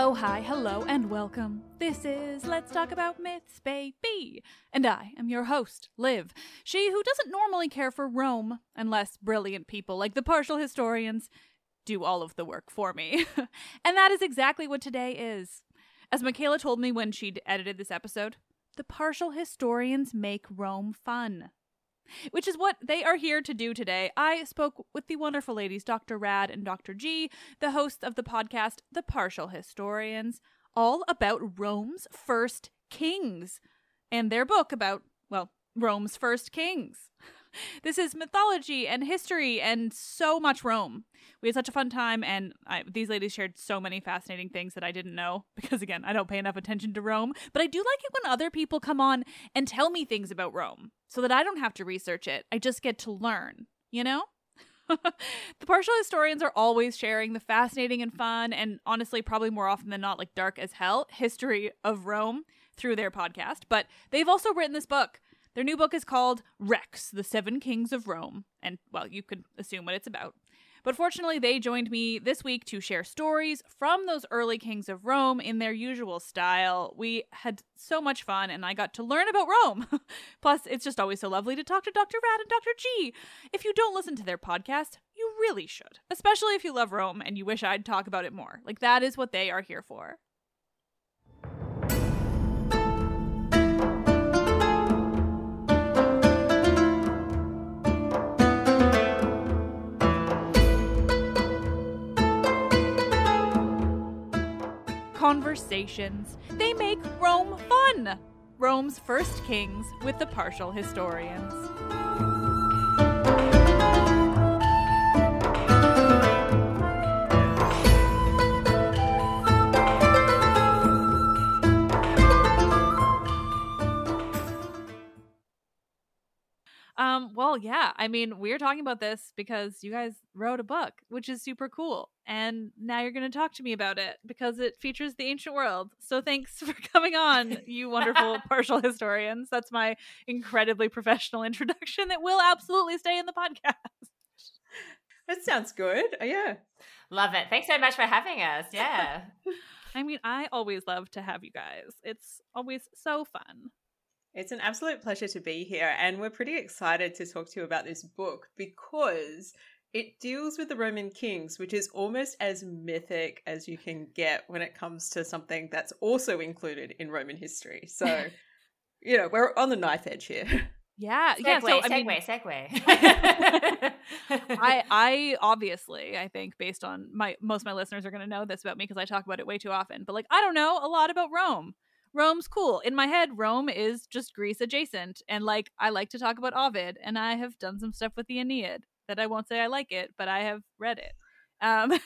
Oh, hi, hello, and welcome. This is Let's Talk About Myths, baby. And I am your host, Liv, she who doesn't normally care for Rome, unless brilliant people like the Partial Historians do all of the work for me. And that is exactly what today is. As Michaela told me when she'd edited this episode, the Partial Historians make Rome fun, which is what they are here to do today. I spoke with the wonderful ladies, Dr. Rad and Dr. G, the hosts of the podcast, The Partial Historians, all about Rome's first kings and their book about, well, Rome's first kings. This is mythology and history and so much Rome. We had such a fun time, and these ladies shared so many fascinating things that I didn't know because, again, I don't pay enough attention to Rome. But I do like it when other people come on and tell me things about Rome so that I don't have to research it. I just get to learn, you know? The Partial Historians are always sharing the fascinating and fun and, honestly, probably more often than not, like dark as hell history of Rome through their podcast. But they've also written this book. Their new book is called Rex, The Seven Kings of Rome, and, well, you could assume what it's about. But fortunately, they joined me this week to share stories from those early kings of Rome in their usual style. We had so much fun, and I got to learn about Rome. Plus, it's just always so lovely to talk to Dr. Rad and Dr. G. If you don't listen to their podcast, you really should, especially if you love Rome and you wish I'd talk about it more. Like, that is what they are here for. conversations. They make Rome fun! Rome's First Kings with the Partial Historians. Well, yeah, I mean, we're talking about this because you guys wrote a book, which is super cool. And now you're going to talk to me about it because it features the ancient world. So thanks for coming on, you wonderful partial historians. That's my incredibly professional introduction that will absolutely stay in the podcast. That sounds good. Yeah. Love it. Thanks so much for having us. Yeah. I mean, I always love to have you guys. It's always so fun. It's an absolute pleasure to be here, and we're pretty excited to talk to you about this book because it deals with the Roman kings, which is almost as mythic as you can get when it comes to something that's also included in Roman history. So, you know, we're on the knife edge here. Yeah. Segue, yeah, so, segue. I obviously, I think based on most of my listeners are going to know this about me because I talk about it way too often, but like, I don't know a lot about Rome. Rome's cool. In my head, Rome is just Greece adjacent. And like, I like to talk about Ovid, and I have done some stuff with the Aeneid that I won't say I like it, but I have read it. I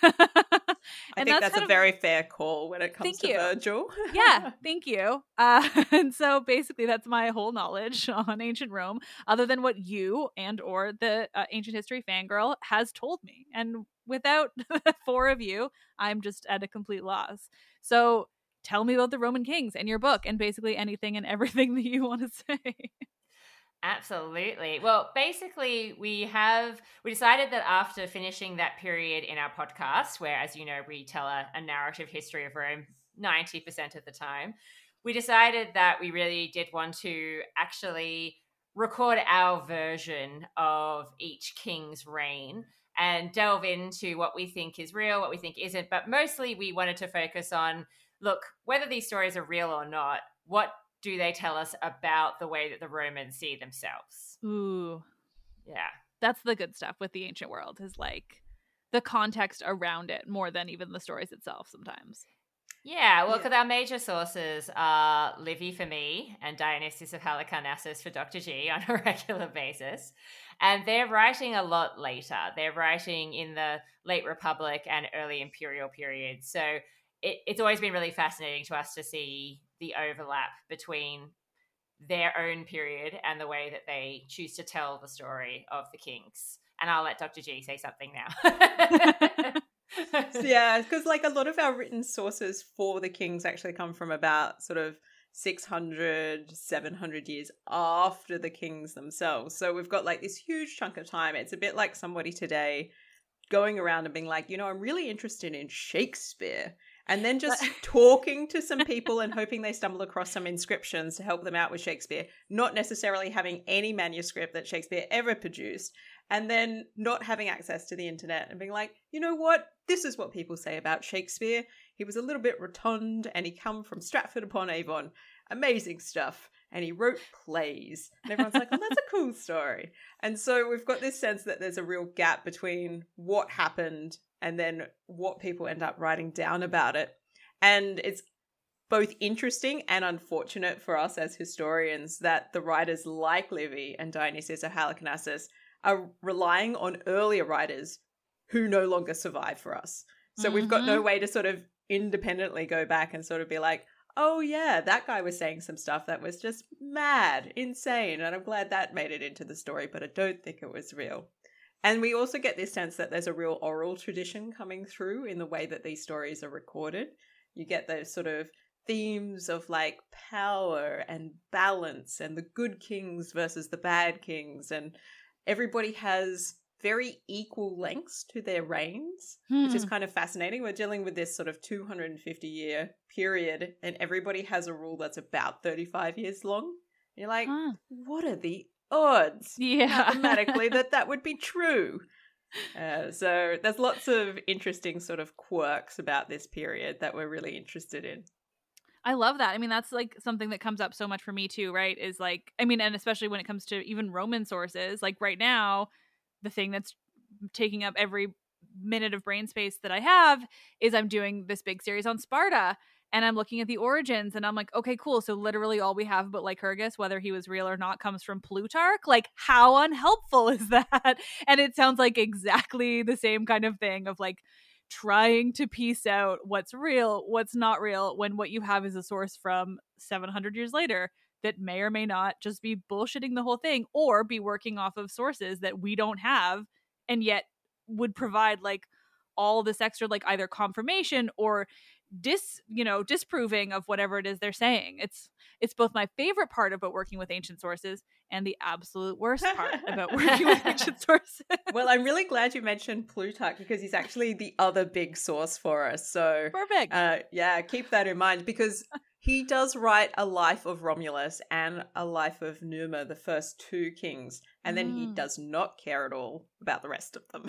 think that's a very fair call when it comes to Virgil. Yeah, thank you. And so basically that's my whole knowledge on ancient Rome, other than what you and or the ancient history fangirl has told me. And without the four of you, I'm just at a complete loss. So tell me about the Roman kings and your book and basically anything and everything that you want to say. Absolutely. Well, basically we decided that after finishing that period in our podcast, where, as you know, we tell a narrative history of Rome 90% of the time, we decided that we really did want to actually record our version of each king's reign and delve into what we think is real, what we think isn't. But mostly we wanted to focus on, look, whether these stories are real or not, what do they tell us about the way that the Romans see themselves? Ooh. Yeah. That's the good stuff with the ancient world, is like the context around it more than even the stories itself sometimes. Yeah, well, because our major sources are Livy for me and Dionysius of Halicarnassus for Dr. G on a regular basis. And they're writing a lot later. They're writing in the late Republic and early Imperial period. So it's always been really fascinating to us to see the overlap between their own period and the way that they choose to tell the story of the kings. And I'll let Dr. G say something now. Yeah, because like a lot of our written sources for the kings actually come from about sort of 600, 700 years after the kings themselves. So we've got like this huge chunk of time. It's a bit like somebody today going around and being like, you know, I'm really interested in Shakespeare. And then just talking to some people and hoping they stumble across some inscriptions to help them out with Shakespeare, not necessarily having any manuscript that Shakespeare ever produced, and then not having access to the internet and being like, you know what? This is what people say about Shakespeare. He was a little bit rotund and he come from Stratford-upon-Avon. Amazing stuff. And he wrote plays. And everyone's like, oh, that's a cool story. And so we've got this sense that there's a real gap between what happened and then what people end up writing down about it. And it's both interesting and unfortunate for us as historians that the writers like Livy and Dionysius of Halicarnassus are relying on earlier writers who no longer survive for us. So we've got no way to sort of independently go back and sort of be like, oh yeah, that guy was saying some stuff that was just mad, insane, and I'm glad that made it into the story, but I don't think it was real. And we also get this sense that there's a real oral tradition coming through in the way that these stories are recorded. You get those sort of themes of like power and balance and the good kings versus the bad kings. And everybody has very equal lengths to their reigns, which is kind of fascinating. We're dealing with this sort of 250-year period and everybody has a rule that's about 35 years long. And you're like, what are the odds mathematically that would be true? So there's lots of interesting sort of quirks about this period that we're really interested in. I love that. I mean, that's like something that comes up so much for me too, right? Is like, I mean, and especially when it comes to even Roman sources, like right now, the thing that's taking up every minute of brain space that I have is I'm doing this big series on Sparta. And I'm looking at the origins and I'm like, okay, cool. So literally all we have but Lycurgus, whether he was real or not, comes from Plutarch. Like, how unhelpful is that? And it sounds like exactly the same kind of thing of like trying to piece out what's real, what's not real, when what you have is a source from 700 years later that may or may not just be bullshitting the whole thing or be working off of sources that we don't have and yet would provide like all this extra like either confirmation or disproving of whatever it is they're saying. It's both my favorite part about working with ancient sources and the absolute worst part about working with ancient sources. Well, I'm really glad you mentioned Plutarch because he's actually the other big source for us. So perfect. Yeah, keep that in mind because he does write a life of Romulus and a life of Numa, the first two kings, and then he does not care at all about the rest of them.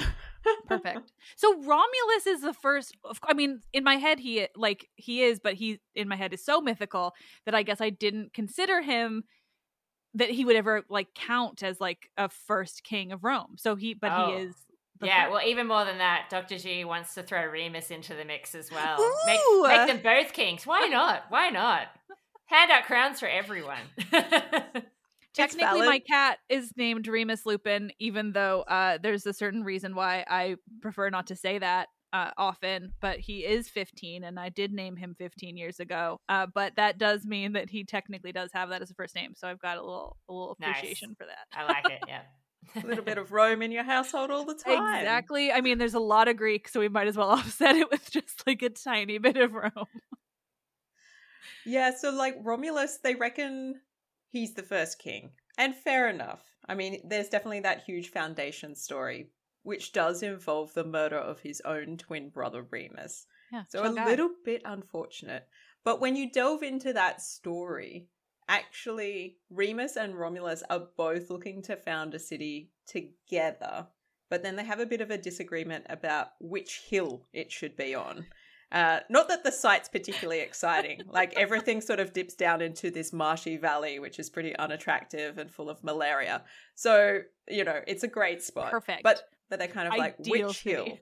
Perfect. So Romulus is the first, I mean, in my head, he in my head is so mythical that I guess I didn't consider him that he would ever like count as like a first king of Rome. So he is. Yeah, well, even more than that, Dr. G wants to throw Remus into the mix as well. Make them both kings. Why not? Why not? Hand out crowns for everyone. Technically, my cat is named Remus Lupin, even though there's a certain reason why I prefer not to say that often. But he is 15, and I did name him 15 years ago. But that does mean that he technically does have that as a first name. So I've got a little appreciation for that. I like it, yeah. A little bit of Rome in your household all the time. Exactly. I mean, there's a lot of Greek, so we might as well offset it with just like a tiny bit of Rome. Yeah, so like Romulus, they reckon he's the first king. And fair enough. I mean, there's definitely that huge foundation story, which does involve the murder of his own twin brother, Remus. Yeah, so a little bit unfortunate. But when you delve into that story, actually, Remus and Romulus are both looking to found a city together, but then they have a bit of a disagreement about which hill it should be on. Not that the site's particularly exciting. Like, everything sort of dips down into this marshy valley, which is pretty unattractive and full of malaria. So, you know, it's a great spot. Perfect. But they're kind of like, which hill?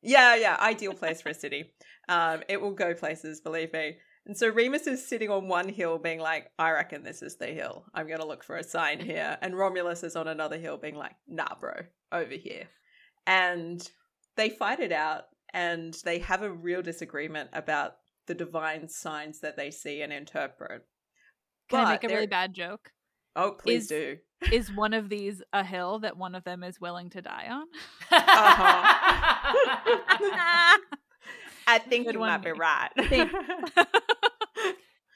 Yeah, ideal place for a city. It will go places, believe me. And so Remus is sitting on one hill being like, I reckon this is the hill. I'm going to look for a sign here. And Romulus is on another hill being like, nah, bro, over here. And they fight it out and they have a real disagreement about the divine signs that they see and interpret. Can I make a really bad joke? Oh, please do. Is one of these a hill that one of them is willing to die on? Uh-huh. I think you might be right.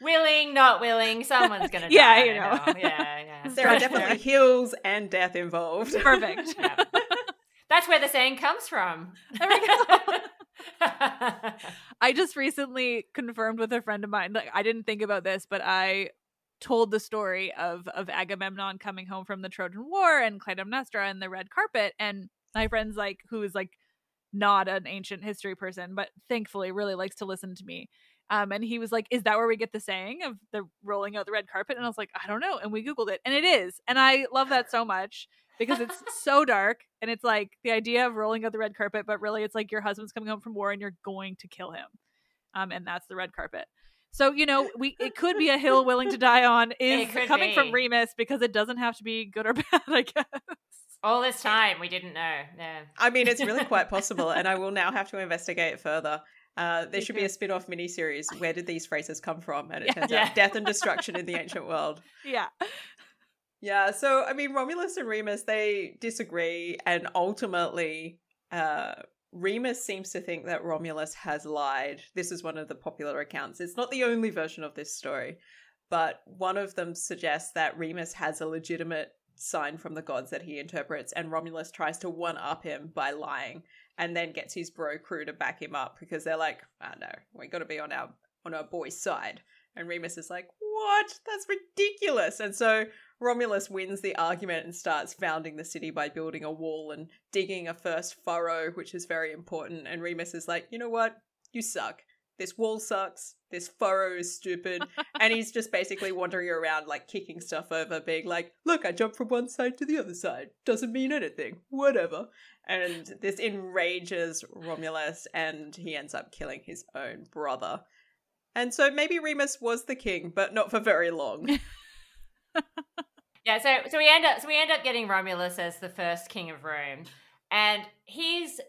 Willing, not willing, someone's going to die. Yeah, you know. Yeah. There are definitely hills and death involved. Perfect. Yeah. That's where the saying comes from. There we go. I just recently confirmed with a friend of mine, like, I didn't think about this, but I told the story of Agamemnon coming home from the Trojan War and Clytemnestra and the red carpet. And my friend's like, who is like, not an ancient history person, but thankfully really likes to listen to me. And he was like, is that where we get the saying of the rolling out the red carpet? And I was like, I don't know. And we Googled it and it is. And I love that so much because it's so dark. And it's like the idea of rolling out the red carpet, but really it's like your husband's coming home from war and you're going to kill him. And that's the red carpet. So, you know, it could be a hill willing to die on is coming from Remus because it doesn't have to be good or bad, I guess. All this time, we didn't know. Yeah. I mean, it's really quite possible, and I will now have to investigate it further. There should be a spin-off miniseries, Where Did These Phrases Come From? And it turns out death and destruction in the ancient world. Yeah. Yeah, so, I mean, Romulus and Remus, they disagree, and ultimately, Remus seems to think that Romulus has lied. This is one of the popular accounts. It's not the only version of this story, but one of them suggests that Remus has a legitimate sign from the gods that he interprets, and Romulus tries to one-up him by lying and then gets his bro crew to back him up because they're like, oh no, we gotta be on our boy's side. And Remus is like, what? That's ridiculous. And so Romulus wins the argument and starts founding the city by building a wall and digging a first furrow, which is very important. And Remus is like, you know what? You suck. This wall sucks, this furrow is stupid, and he's just basically wandering around like kicking stuff over, being like, look, I jumped from one side to the other side, doesn't mean anything, whatever. And this enrages Romulus and he ends up killing his own brother. And so maybe Remus was the king, but not for very long. Yeah, so we end up getting Romulus as the first king of Rome, and he's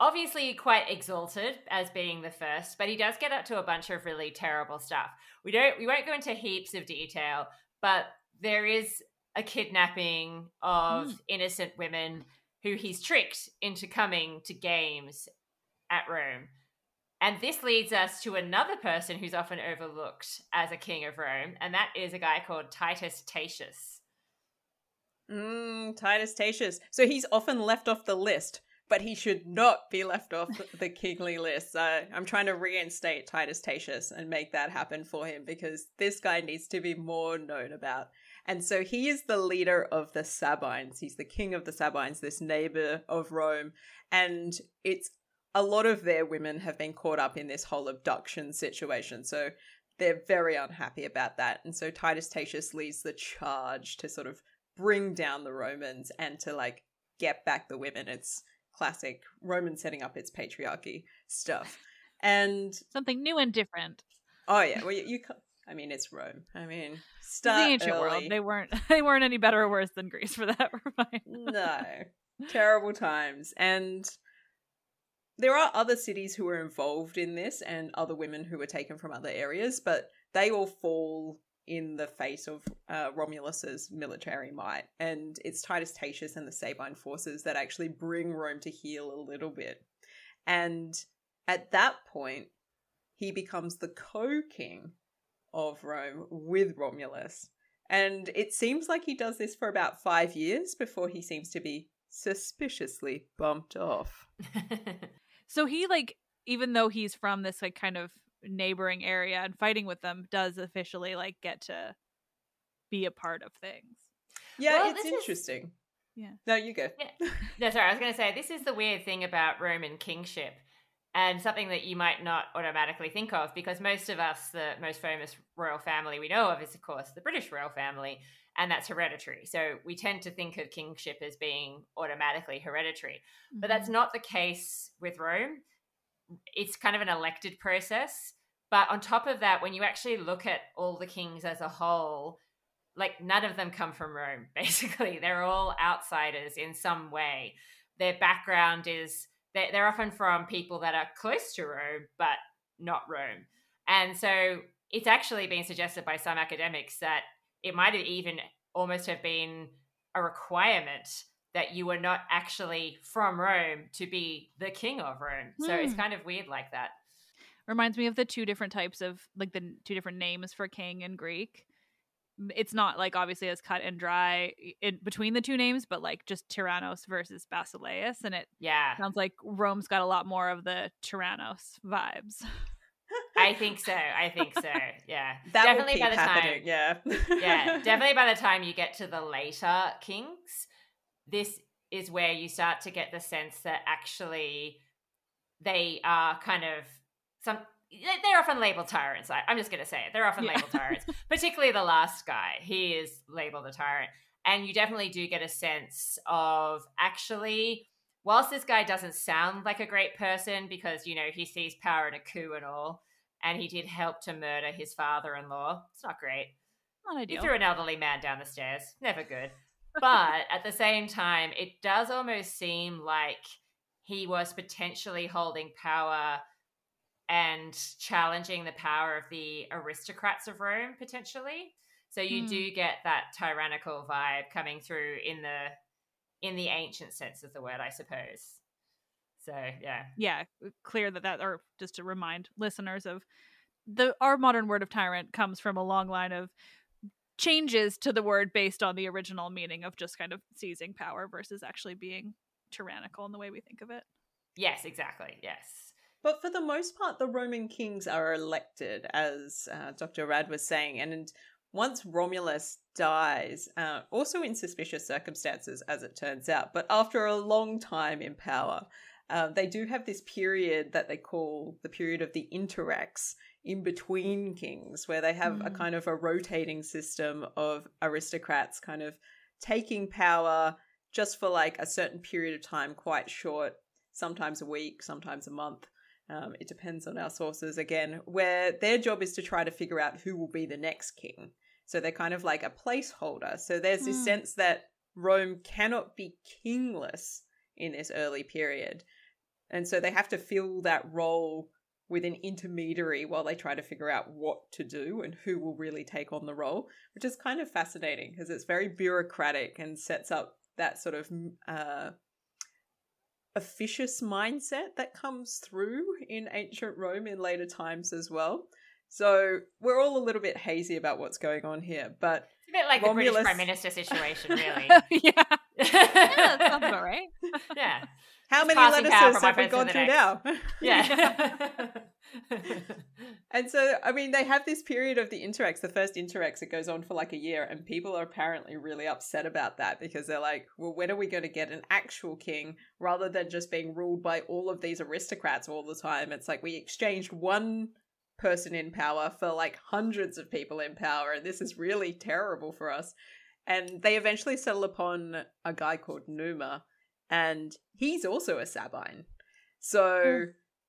obviously quite exalted as being the first, but he does get up to a bunch of really terrible stuff. We won't go into heaps of detail, but there is a kidnapping of innocent women who he's tricked into coming to games at Rome. And this leads us to another person who's often overlooked as a king of Rome, and that is a guy called Titus Tatius. Titus Tatius. So he's often left off the list, but he should not be left off the kingly list. I'm trying to reinstate Titus Tatius and make that happen for him, because this guy needs to be more known about. And so he is the leader of the Sabines. He's the king of the Sabines, this neighbor of Rome. And it's a lot of their women have been caught up in this whole abduction situation. So they're very unhappy about that. And so Titus Tatius leads the charge to sort of bring down the Romans and to like get back the women. It's classic Roman setting up its patriarchy stuff. And something new and different. Oh yeah. Well, you can't. I mean, it's Rome. I mean, start the ancient world. They weren't any better or worse than Greece for that. Right? No, terrible times. And there are other cities who were involved in this, and other women who were taken from other areas, but they all fall in the face of Romulus's military might. And it's Titus Tatius and the Sabine forces that actually bring Rome to heel a little bit. And at that point, he becomes the co-king of Rome with Romulus, and it seems like he does this for about 5 years before he seems to be suspiciously bumped off. So he, like, even though he's from this like kind of neighboring area and fighting with them, does officially like get to be a part of things. Yeah, well, it's interesting. Yeah. No, you go. Yeah. No, sorry, I was going to say this is the weird thing about Roman kingship. And something that you might not automatically think of, because most of us, the most famous royal family we know of is, of course, the British royal family, and that's hereditary. So we tend to think of kingship as being automatically hereditary. But that's not the case with Rome. It's kind of an elected process. But on top of that, when you actually look at all the kings as a whole, like none of them come from Rome, basically. They're all outsiders in some way. Their background is... they're often from people that are close to Rome, but not Rome. And so it's actually been suggested by some academics that it might have even almost have been a requirement that you were not actually from Rome to be the king of Rome. So it's kind of weird like that. Reminds me of the two different types of, like, the two different names for king in Greek. It's not like obviously as cut and dry in between the two names, but like just Tyrannos versus Basileus. And it sounds like Rome's got a lot more of the Tyrannos vibes. I think so. Yeah. That definitely by the time. Yeah. Yeah. Definitely by the time you get to the later kings, this is where you start to get the sense that actually they are kind of some... They're often labeled tyrants. I'm just going to say it. They're often labeled tyrants, particularly the last guy. He is labeled a tyrant. And you definitely do get a sense of actually, whilst this guy doesn't sound like a great person because, you know, he sees power in a coup and all, and he did help to murder his father-in-law. It's not great. Not ideal. He threw an elderly man down the stairs. Never good. But at the same time, it does almost seem like he was potentially holding power and challenging the power of the aristocrats of Rome, potentially. So you do get that tyrannical vibe coming through in the ancient sense of the word, I suppose. So, yeah. Yeah, clear that, or just to remind listeners of our modern word of tyrant comes from a long line of changes to the word based on the original meaning of just kind of seizing power versus actually being tyrannical in the way we think of it. Yes, exactly, yes. But for the most part, the Roman kings are elected, as Dr. Rad was saying. And once Romulus dies, also in suspicious circumstances, as it turns out, but after a long time in power, they do have this period that they call the period of the Interrex, in between kings, where they have a kind of a rotating system of aristocrats kind of taking power just for like a certain period of time, quite short, sometimes a week, sometimes a month. It depends on our sources again, where their job is to try to figure out who will be the next king. So they're kind of like a placeholder. So there's this sense that Rome cannot be kingless in this early period. And so they have to fill that role with an intermediary while they try to figure out what to do and who will really take on the role, which is kind of fascinating because it's very bureaucratic and sets up that sort of officious mindset that comes through in ancient Rome in later times as well. So we're all a little bit hazy about what's going on here, but it's a bit like Romulus... the British Prime Minister situation, really. Yeah. Yeah, that sounds about right. Yeah. How many lettuces have we gone through now? Yeah. And so, I mean, they have this period of the Interrex, the first Interrex, it goes on for like a year, and people are apparently really upset about that because they're like, well, when are we going to get an actual king rather than just being ruled by all of these aristocrats all the time? It's like we exchanged one person in power for like hundreds of people in power, and this is really terrible for us. And they eventually settle upon a guy called Numa, and he's also a Sabine. So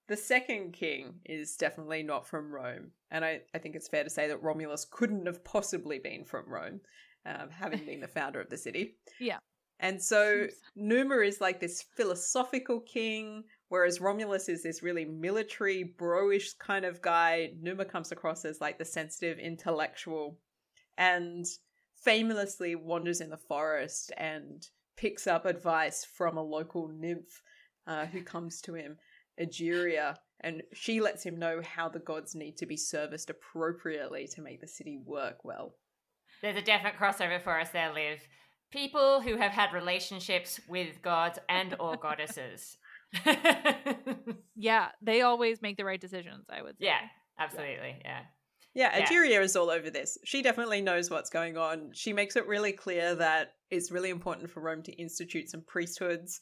the second king is definitely not from Rome. And I think it's fair to say that Romulus couldn't have possibly been from Rome, having been the founder of the city. Yeah. And so Numa is like this philosophical king, whereas Romulus is this really military, bro-ish kind of guy. Numa comes across as like the sensitive intellectual and famously wanders in the forest and picks up advice from a local nymph who comes to him, Egeria, and she lets him know how the gods need to be serviced appropriately to make the city work well. There's a definite crossover for us there, Liv. People who have had relationships with gods and or goddesses. Yeah, they always make the right decisions, I would say. Yeah, absolutely, yeah. Yeah, Egeria is all over this. She definitely knows what's going on. She makes it really clear that it's really important for Rome to institute some priesthoods.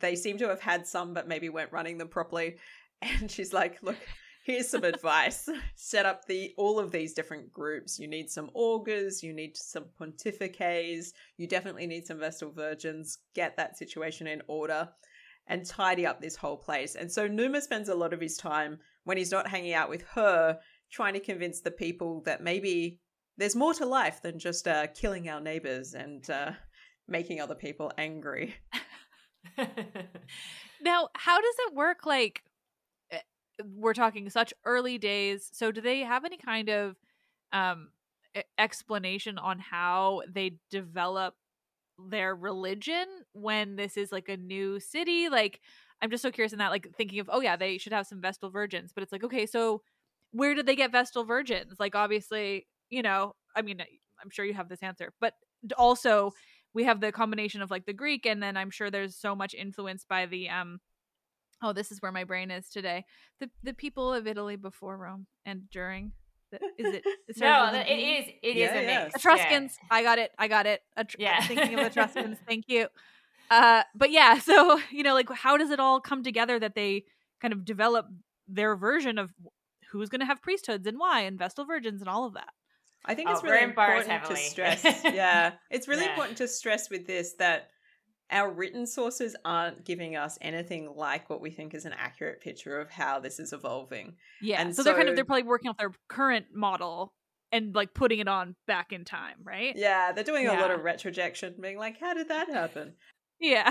They seem to have had some, but maybe weren't running them properly. And she's like, look, here's some advice. Set up all of these different groups. You need some augurs. You need some pontifices. You definitely need some Vestal Virgins. Get that situation in order and tidy up this whole place. And so Numa spends a lot of his time when he's not hanging out with her trying to convince the people that maybe there's more to life than just killing our neighbors and making other people angry. Now, how does it work? Like, we're talking such early days. So do they have any kind of explanation on how they develop their religion when this is like a new city? Like, I'm just so curious in that, like thinking of, oh yeah, they should have some Vestal Virgins, but it's like, okay, so where did they get Vestal Virgins? Like, obviously, you know, I mean, I'm sure you have this answer, but also we have the combination of like the Greek, and then I'm sure there's so much influence by the, oh, this is where my brain is today. The people of Italy before Rome and during. It is a mix. Etruscans. Yeah. I got it. Thinking of Etruscans. Thank you. But yeah, so, you know, like how does it all come together that they kind of develop their version of who's going to have priesthoods and why and Vestal Virgins and all of that? I think it's really important to stress. Yeah. It's really important to stress with this that our written sources aren't giving us anything like what we think is an accurate picture of how this is evolving. Yeah. And so they're probably working off their current model and like putting it on back in time, right? Yeah. They're doing a lot of retrojection, being like, how did that happen? Yeah.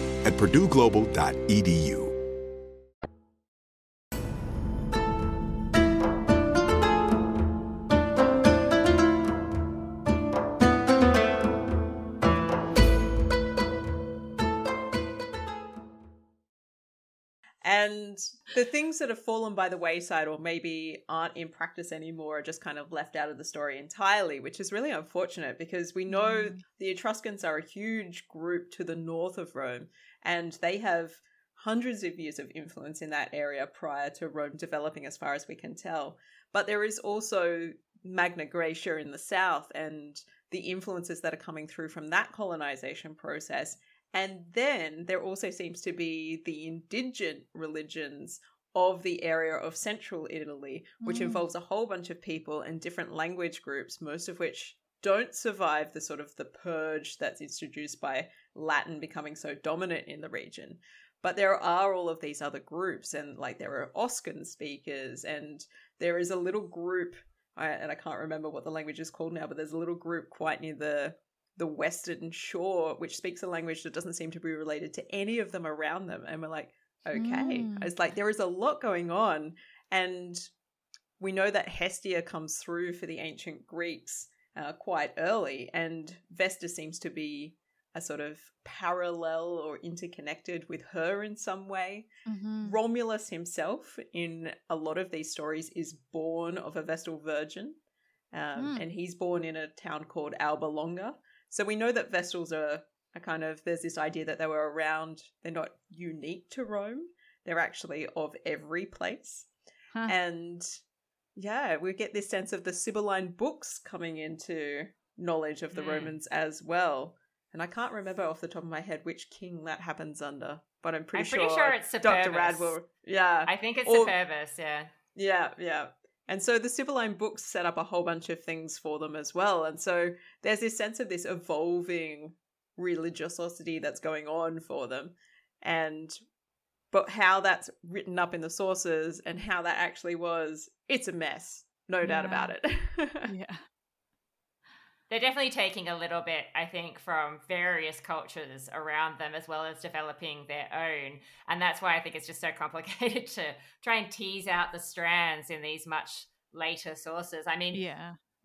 at purdueglobal.edu. And the things that have fallen by the wayside or maybe aren't in practice anymore are just kind of left out of the story entirely, which is really unfortunate because we know the Etruscans are a huge group to the north of Rome, and they have hundreds of years of influence in that area prior to Rome developing as far as we can tell. But there is also Magna Graecia in the south and the influences that are coming through from that colonization process. And then there also seems to be the indigent religions of the area of central Italy, which involves a whole bunch of people and different language groups, most of which don't survive the sort of the purge that's introduced by Latin becoming so dominant in the region. But there are all of these other groups, and like there are Oscan speakers, and there is a little group, and I can't remember what the language is called now, but there's a little group quite near the western shore, which speaks a language that doesn't seem to be related to any of them around them. And we're like, okay, it's like there is a lot going on. And we know that Hestia comes through for the ancient Greeks quite early. And Vesta seems to be a sort of parallel or interconnected with her in some way. Romulus himself in a lot of these stories is born of a Vestal Virgin. And he's born in a town called Alba Longa. So we know that Vestals are kind of, there's this idea that they were around, they're not unique to Rome. They're actually of every place. And yeah, we get this sense of the Sibylline books coming into knowledge of the Romans as well. And I can't remember off the top of my head which king that happens under, but I'm pretty sure it's Superbus. Dr. Radwell. Yeah. I think it's Superbus, yeah. Yeah, yeah. And so the Sibylline books set up a whole bunch of things for them as well. And so there's this sense of this evolving religiosity that's going on for them. But how that's written up in the sources and how that actually was, it's a mess. No doubt about it. They're definitely taking a little bit, I think, from various cultures around them as well as developing their own. And that's why I think it's just so complicated to try and tease out the strands in these much later sources. I mean,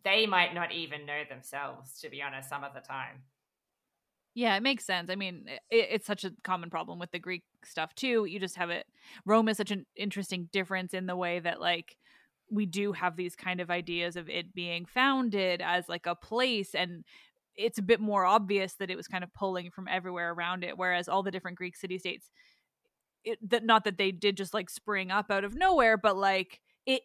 they might not even know themselves, to be honest, some of the time. Yeah, it makes sense. I mean, it's such a common problem with the Greek stuff too. You just have it. Rome is such an interesting difference in the way that, like, we do have these kind of ideas of it being founded as like a place, and it's a bit more obvious that it was kind of pulling from everywhere around it, whereas all the different Greek city-states, not that they did just like spring up out of nowhere, but like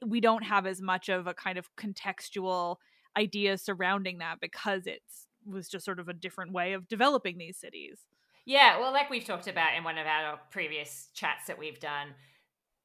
we don't have as much of a kind of contextual idea surrounding that because it was just sort of a different way of developing these cities. Yeah, well, like we've talked about in one of our previous chats that we've done,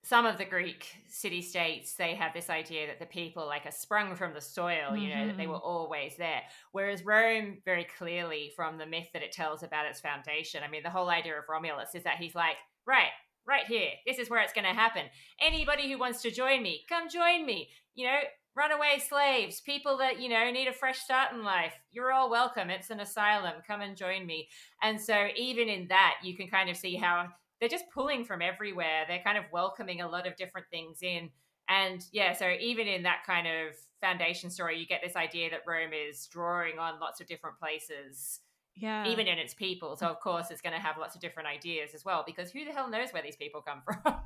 some of the Greek city-states, they have this idea that the people like are sprung from the soil, you know, that they were always there. Whereas Rome, very clearly from the myth that it tells about its foundation, I mean, the whole idea of Romulus is that he's like, right here, this is where it's going to happen. Anybody who wants to join me, come join me. You know, runaway slaves, people that, you know, need a fresh start in life, you're all welcome. It's an asylum. Come and join me. And so even in that, you can kind of see how they're just pulling from everywhere. They're kind of welcoming a lot of different things in. And yeah, so even in that kind of foundation story, you get this idea that Rome is drawing on lots of different places, yeah, even in its people. So of course, it's going to have lots of different ideas as well, because who the hell knows where these people come from?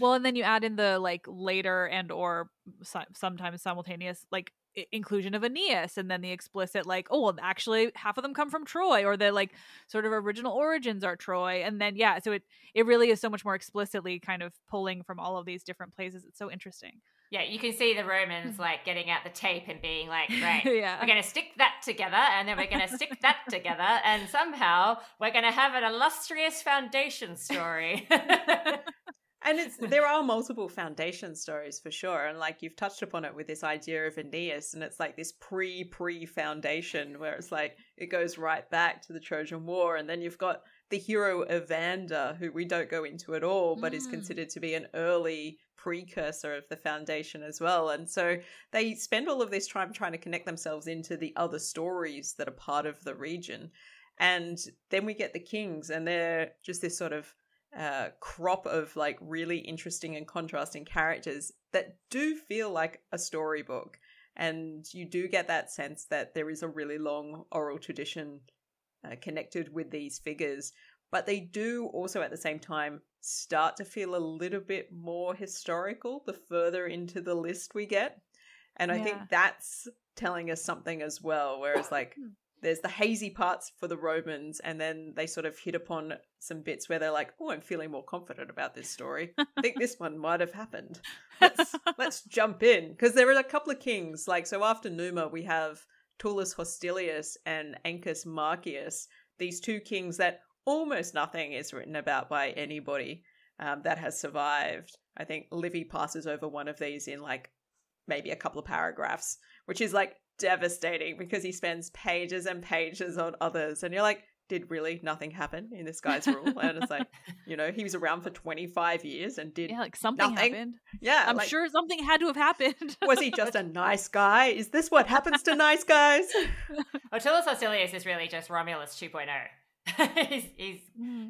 Well, and then you add in the like later and or sometimes simultaneous like inclusion of Aeneas, and then the explicit like, oh well, actually half of them come from Troy, or the like sort of original origins are Troy, and then yeah, so it really is so much more explicitly kind of pulling from all of these different places. It's so interesting. Yeah, you can see the Romans like getting out the tape and being like, right, yeah, we're going to stick that together, and then we're going to stick that together, and somehow we're going to have an illustrious foundation story. And there are multiple foundation stories for sure. And like you've touched upon it with this idea of Aeneas, and it's like this pre-foundation where it's like it goes right back to the Trojan War. And then you've got the hero Evander, who we don't go into at all, but is considered to be an early precursor of the foundation as well. And so they spend all of this time trying to connect themselves into the other stories that are part of the region. And then we get the kings, and they're just this sort of crop of like really interesting and contrasting characters that do feel like a storybook, and you do get that sense that there is a really long oral tradition connected with these figures, but they do also at the same time start to feel a little bit more historical the further into the list we get. And I think that's telling us something as well, whereas like there's the hazy parts for the Romans, and then they sort of hit upon some bits where they're like, oh, I'm feeling more confident about this story. I think this one might have happened. Let's jump in. Because there are a couple of kings. Like, so after Numa, we have Tullus Hostilius and Ancus Marcius, these two kings that almost nothing is written about by anybody that has survived. I think Livy passes over one of these in like maybe a couple of paragraphs, which is like, devastating, because he spends pages and pages on others, and you're like, did really nothing happen in this guy's rule? And it's like, you know, he was around for 25 years and did like something nothing. Happened. Yeah, I'm like, sure something had to have happened. Was he just a nice guy? Is this what happens to nice guys? Well, Tullus Hostilius is really just Romulus 2.0. He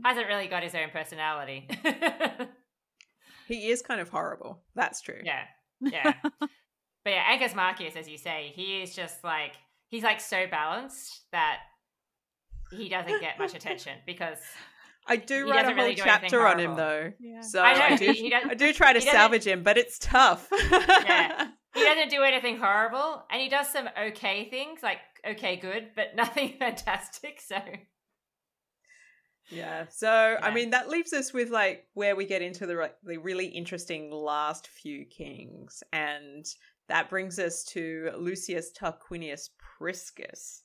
hasn't really got his own personality. He is kind of horrible. That's true. Yeah. But yeah, Ancus Marcius, as you say, he is just like, he's like so balanced that he doesn't get much attention, because I do write a whole chapter on him though. Yeah. So I do try to salvage him, but it's tough. Yeah. He doesn't do anything horrible, and he does some okay things, like okay good, but nothing fantastic, so yeah. So, yeah. I mean, that leaves us with like where we get into the really interesting last few kings. And that brings us to Lucius Tarquinius Priscus.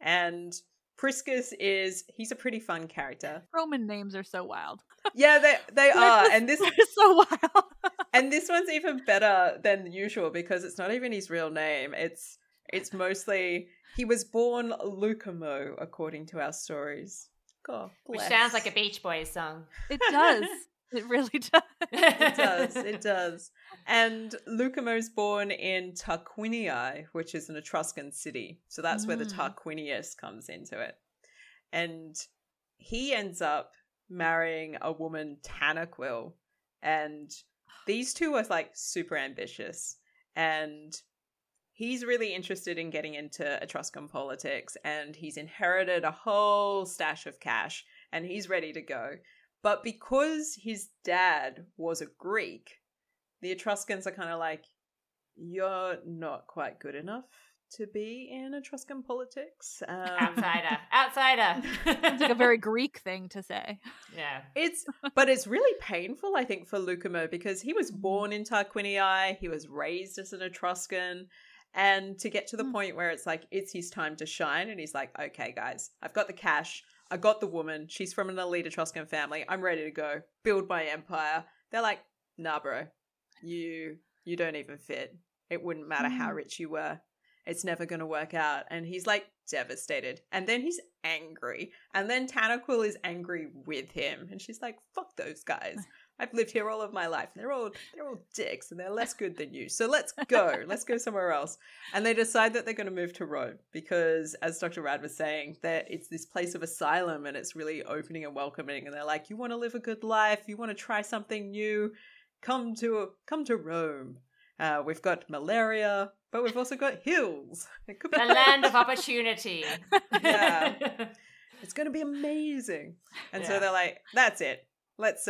And Priscus he's a pretty fun character. Roman names are so wild. Yeah, they are. And this is so wild. And this one's even better than usual, because it's not even his real name. It's mostly, he was born Lucumo, according to our stories. Oh, which sounds like a Beach Boys song. It does. It really does. It does. And Lucumo is born in Tarquinii, which is an Etruscan city. So that's where the Tarquinius comes into it. And he ends up marrying a woman, Tanaquil. And these two are like super ambitious. And he's really interested in getting into Etruscan politics, and he's inherited a whole stash of cash, and he's ready to go. But because his dad was a Greek, the Etruscans are kind of like, you're not quite good enough to be in Etruscan politics. Outsider. It's like a very Greek thing to say. Yeah. But it's really painful, I think, for Lucumo, because he was born in Tarquinii, he was raised as an Etruscan, and to get to the point where it's like, it's his time to shine, and he's like, okay, guys, I've got the cash, I got the woman, she's from an elite Etruscan family, I'm ready to go, build my empire. They're like, nah, bro, you don't even fit. It wouldn't matter how rich you were. It's never going to work out. And he's like devastated. And then he's angry. And then Tanaquil is angry with him. And she's like, fuck those guys. I've lived here all of my life. They're all dicks and they're less good than you. So let's go. Let's go somewhere else. And they decide that they're going to move to Rome because, as Dr. Rad was saying, that it's this place of asylum and it's really opening and welcoming. And they're like, you want to live a good life? You want to try something new? Come to Rome. We've got malaria, but we've also got hills. It could be the land of opportunity. Yeah. It's going to be amazing. And so they're like, that's it. Let's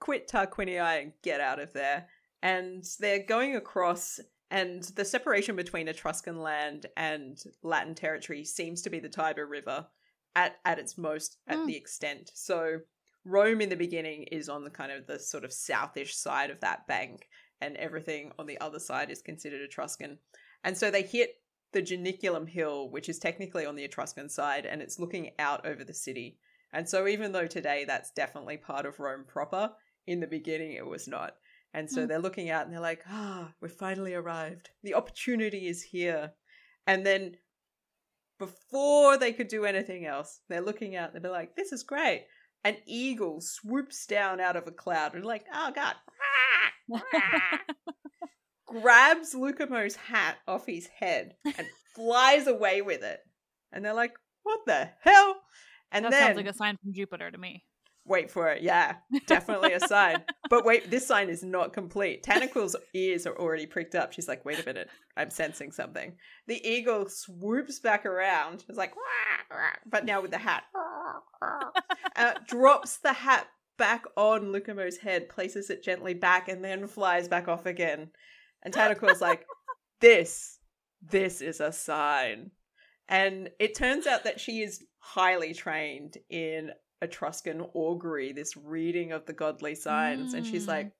quit Tarquinii and get out of there. And they're going across, and the separation between Etruscan land and Latin territory seems to be the Tiber River at its most, at the extent. So Rome in the beginning is on the kind of the sort of southish side of that bank, and everything on the other side is considered Etruscan. And so they hit the Janiculum Hill, which is technically on the Etruscan side, and it's looking out over the city. And so even though today that's definitely part of Rome proper, in the beginning it was not. And so they're looking out and they're like, we've finally arrived. The opportunity is here. And then before they could do anything else, they're looking out and they're like, this is great. An eagle swoops down out of a cloud and like, oh God. Grabs Lucumo's hat off his head and flies away with it. And they're like, what the hell? And that sounds like a sign from Jupiter to me. Wait for it. Yeah, definitely a sign. But wait, this sign is not complete. Tanaquil's ears are already pricked up. She's like, wait a minute. I'm sensing something. The eagle swoops back around. It's like, wah, wah, but now with the hat. Drops the hat back on Lucumo's head, places it gently back, and then flies back off again. And Tanaquil's like, this is a sign. And it turns out that she is highly trained in Etruscan augury, this reading of the godly signs. And she's like,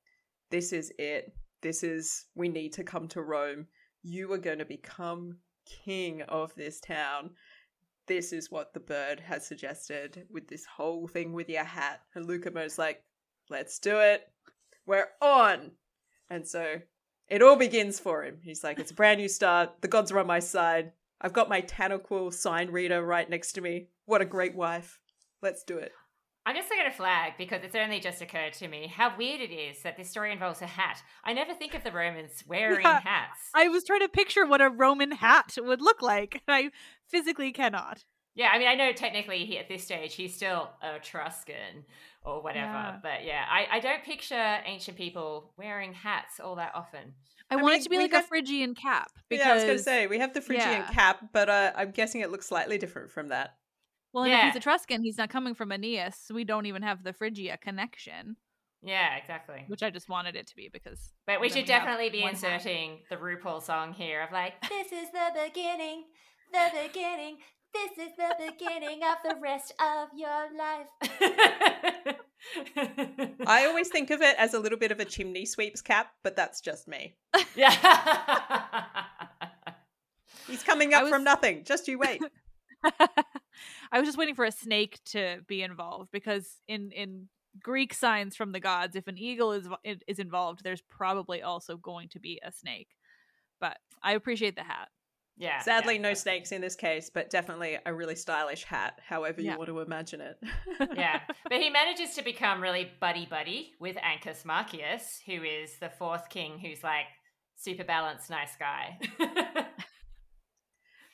this is it. We need to come to Rome. You are going to become king of this town. This is what the bird has suggested with this whole thing with your hat. And Lucumo's like, let's do it. We're on. And so it all begins for him. He's like, it's a brand new start. The gods are on my side. I've got my Tanaquil sign reader right next to me. What a great wife. Let's do it. I'm just going to flag, because it's only just occurred to me, how weird it is that this story involves a hat. I never think of the Romans wearing hats. I was trying to picture what a Roman hat would look like. I physically cannot. Yeah, I mean, I know technically at this stage he's still Etruscan or whatever. Yeah. But yeah, I don't picture ancient people wearing hats all that often. I want it to be like a Phrygian cap. Because, yeah, I was going to say, we have the Phrygian cap, but I'm guessing it looks slightly different from that. Well, and if he's Etruscan, he's not coming from Aeneas, so we don't even have the Phrygia connection. Yeah, exactly. Which I just wanted it to be because... But we should definitely be inserting the RuPaul song here of like, this is the beginning, this is the beginning of the rest of your life. I always think of it as a little bit of a chimney sweep's cap, but that's just me. Yeah. He's coming up from nothing. Just you wait. I was just waiting for a snake to be involved, because in Greek signs from the gods, if an eagle is involved, there's probably also going to be a snake. But I appreciate the hat. Yeah. Sadly, no snakes in this case, but definitely a really stylish hat, however you want to imagine it. Yeah. But he manages to become really buddy-buddy with Ancus Marcius, who is the fourth king, who's like super balanced, nice guy.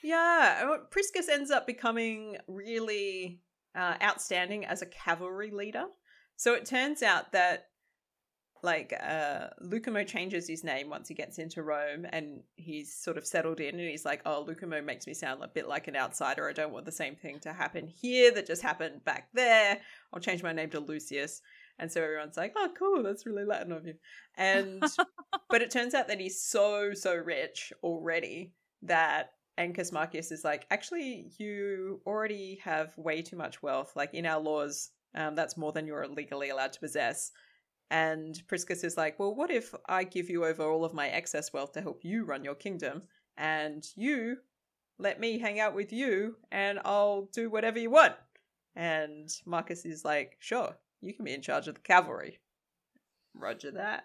Yeah. Priscus ends up becoming really outstanding as a cavalry leader. So it turns out that Lucumo changes his name once he gets into Rome and he's sort of settled in, and he's like, oh, Lucumo makes me sound a bit like an outsider. I don't want the same thing to happen here that just happened back there. I'll change my name to Lucius. And so everyone's like, oh, cool, that's really Latin of you. And but it turns out that he's so rich already that Ancus Marcius is like, actually, you already have way too much wealth. Like, in our laws, that's more than you're legally allowed to possess. And Priscus is like, well, what if I give you over all of my excess wealth to help you run your kingdom, and you let me hang out with you and I'll do whatever you want? And Marcus is like, sure, you can be in charge of the cavalry. Roger that.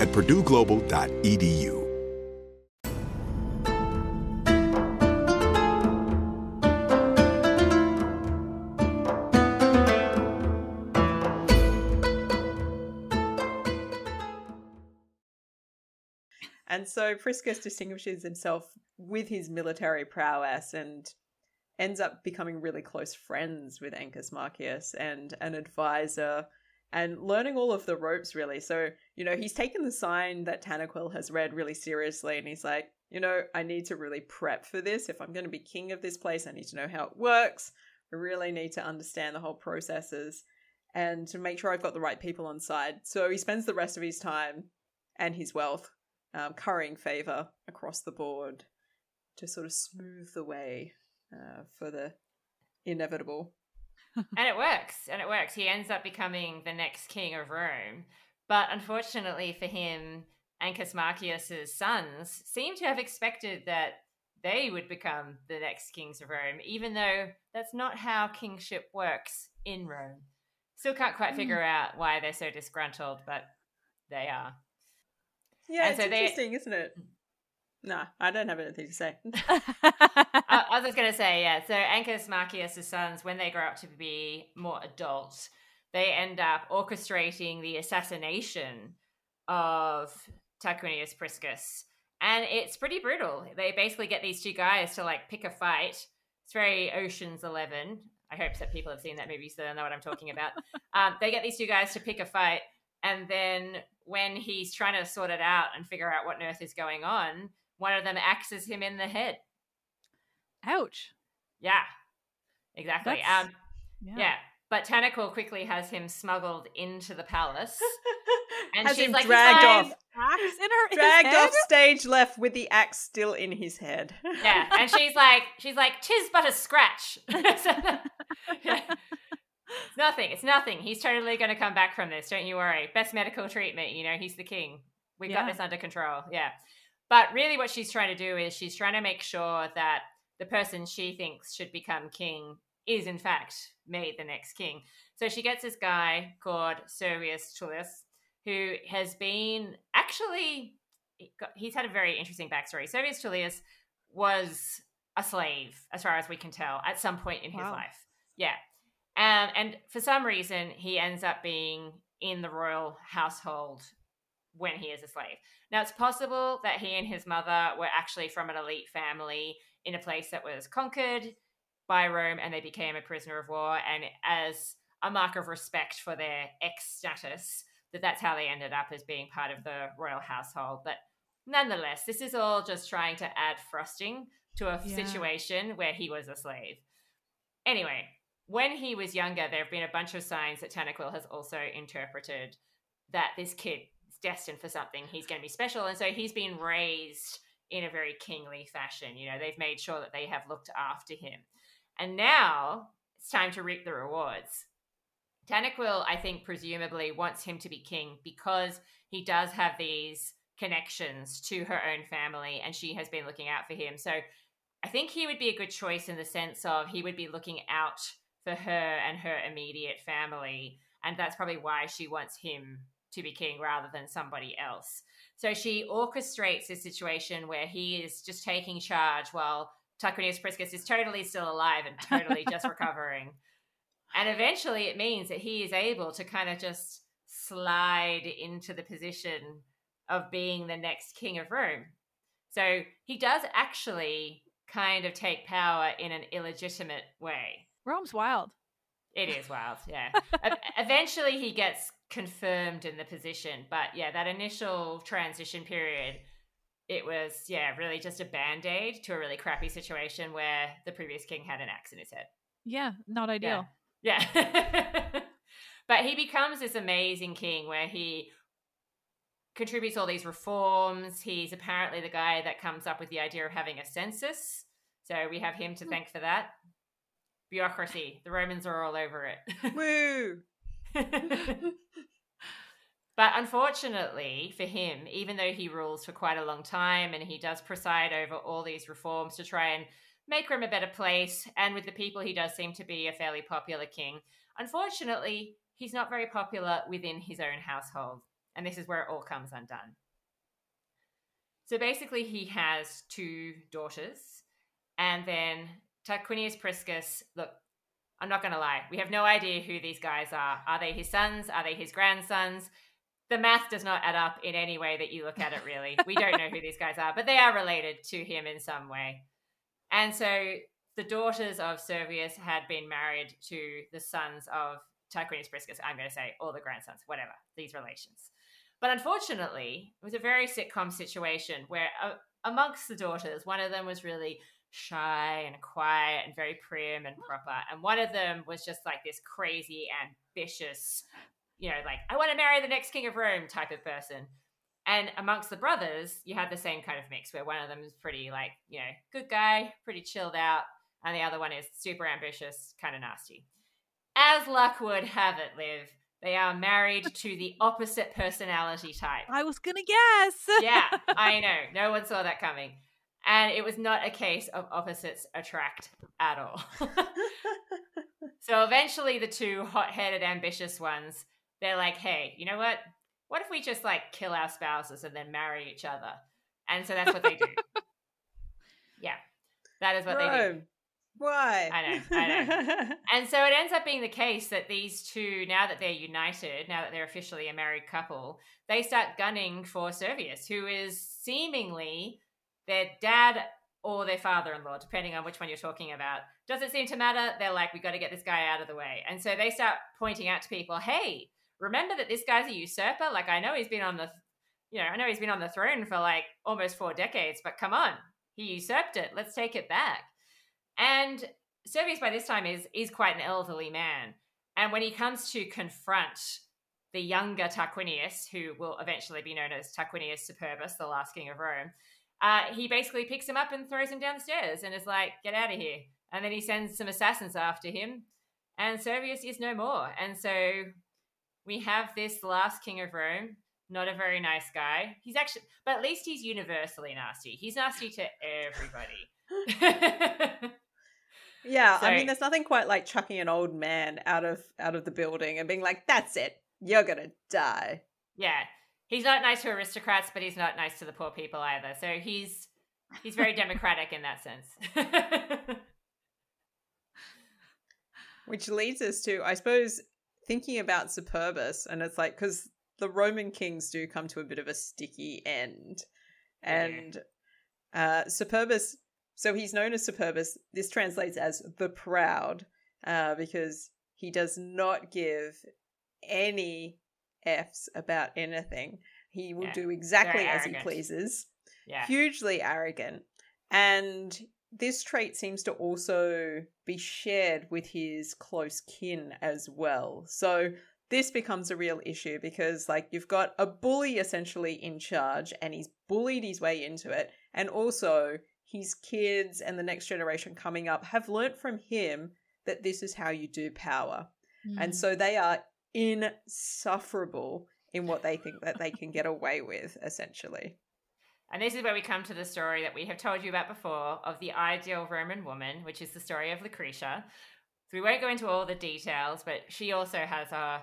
at PurdueGlobal.edu. And so Priscus distinguishes himself with his military prowess and ends up becoming really close friends with Ancus Marcius and an advisor, and learning all of the ropes, really. So, you know, he's taken the sign that Tanaquil has read really seriously, and he's like, you know, I need to really prep for this. If I'm going to be king of this place, I need to know how it works. I really need to understand the whole processes and to make sure I've got the right people on side. So he spends the rest of his time and his wealth currying favor across the board to sort of smooth the way for the inevitable. And it works. He ends up becoming the next king of Rome. But unfortunately for him, Ancus Marcius's sons seem to have expected that they would become the next kings of Rome, even though that's not how kingship works in Rome. Still can't quite figure out why they're so disgruntled, but they are. Yeah, and it's so interesting, isn't it? No, I don't have anything to say. I was going to say, yeah. So Ancus Marcius' sons, when they grow up to be more adults, they end up orchestrating the assassination of Tarquinius Priscus. And it's pretty brutal. They basically get these two guys to like pick a fight. It's very Ocean's 11. I hope that people have seen that movie so they know what I'm talking about. They get these two guys to pick a fight. And then when he's trying to sort it out and figure out what on earth is going on, one of them axes him in the head. Ouch. Yeah, exactly. Yeah. But Tanaquil quickly has him smuggled into the palace. And she's him like, dragged off. Axe in her dragged head? Off stage left with the axe still in his head. Yeah. And she's like, 'tis but a scratch. Yeah. It's nothing. He's totally going to come back from this. Don't you worry. Best medical treatment. You know, he's the king. We've got this under control. Yeah. But really what she's trying to do is she's trying to make sure that the person she thinks should become king is in fact made the next king. So she gets this guy called Servius Tullius, who has been he's had a very interesting backstory. Servius Tullius was a slave, as far as we can tell, at some point in his life. Yeah. And for some reason, he ends up being in the royal household when he is a slave. Now, it's possible that he and his mother were actually from an elite family in a place that was conquered by Rome, and they became a prisoner of war. And as a mark of respect for their ex-status, that's how they ended up as being part of the royal household. But nonetheless, this is all just trying to add frosting to a situation where he was a slave. Anyway, when he was younger, there have been a bunch of signs that Tanaquil has also interpreted that this kid is destined for something. He's going to be special. And so he's been raised in a very kingly fashion. You know, they've made sure that they have looked after him. And now it's time to reap the rewards. Tanaquil, I think, presumably wants him to be king because he does have these connections to her own family and she has been looking out for him. So I think he would be a good choice in the sense of he would be looking out for her and her immediate family. And that's probably why she wants him to be king rather than somebody else. So she orchestrates this situation where he is just taking charge while Tarquinius Priscus is totally still alive and totally just recovering. And eventually it means that he is able to kind of just slide into the position of being the next king of Rome. So he does actually kind of take power in an illegitimate way. Rome's wild. It is wild, yeah. Eventually he gets confirmed in the position. But yeah, that initial transition period, it was, really just a band-aid to a really crappy situation where the previous king had an axe in his head. Yeah, not ideal. Yeah. Yeah. But he becomes this amazing king where he contributes all these reforms. He's apparently the guy that comes up with the idea of having a census. So we have him to thank for that. Bureaucracy. The Romans are all over it. Woo! But unfortunately for him, even though he rules for quite a long time and he does preside over all these reforms to try and make Rome a better place, and with the people he does seem to be a fairly popular king. Unfortunately, he's not very popular within his own household, and this is where it all comes undone. So basically he has two daughters, and then Tarquinius Priscus, look, I'm not going to lie, we have no idea who these guys are. Are they his sons? Are they his grandsons? The math does not add up in any way that you look at it, really. We don't know who these guys are, but they are related to him in some way. And so the daughters of Servius had been married to the sons of Tarquinius Priscus, I'm going to say, or the grandsons, whatever, these relations. But unfortunately, it was a very sitcom situation where amongst the daughters, one of them was really shy and quiet and very prim and proper. And one of them was just like this crazy, ambitious, like, I want to marry the next king of Rome type of person. And amongst the brothers, you had the same kind of mix where one of them is pretty like, good guy, pretty chilled out. And the other one is super ambitious, kind of nasty. As luck would have it, Liv, they are married to the opposite personality type. I was going to guess. Yeah, I know. No one saw that coming. And it was not a case of opposites attract at all. So eventually the two hot-headed, ambitious ones, they're like, hey, you know what? what if we just like kill our spouses and then marry each other? And so that's what they do. Yeah, that is what they do. Why? I know. And so it ends up being the case that these two, now that they're united, now that they're officially a married couple, they start gunning for Servius, who is seemingly their dad or their father-in-law, depending on which one you're talking about. Doesn't seem to matter. They're like, we've got to get this guy out of the way. And so they start pointing out to people, hey, remember that this guy's a usurper? Like, I know he's been on the, you know, I know he's been on the throne for like almost 4 decades, but come on, he usurped it. Let's take it back. And Servius by this time is quite an elderly man. And when he comes to confront the younger Tarquinius, who will eventually be known as Tarquinius Superbus, the last king of Rome, he basically picks him up and throws him down the stairs and is like, get out of here. And then he sends some assassins after him. And Servius is no more. And so we have this last king of Rome, not a very nice guy. He's actually, but at least he's universally nasty. He's nasty to everybody. Yeah, so, I mean, there's nothing quite like chucking an old man out of the building and being like, that's it, you're gonna die. Yeah, he's not nice to aristocrats, but he's not nice to the poor people either. So he's very democratic in that sense. Which leads us to, I suppose, thinking about Superbus, and it's like, because the Roman kings do come to a bit of a sticky end. And Superbus, so he's known as Superbus. This translates as the proud, because he does not give any Fs about anything. He will do exactly as he pleases. Yeah. Hugely arrogant. And this trait seems to also be shared with his close kin as well. So this becomes a real issue because, like, you've got a bully essentially in charge, and he's bullied his way into it. And also his kids and the next generation coming up have learnt from him that this is how you do power. Mm. And so they are insufferable in what they think that they can get away with, essentially. And this is where we come to the story that we have told you about before of the ideal Roman woman, which is the story of Lucretia. So we won't go into all the details, but she also has a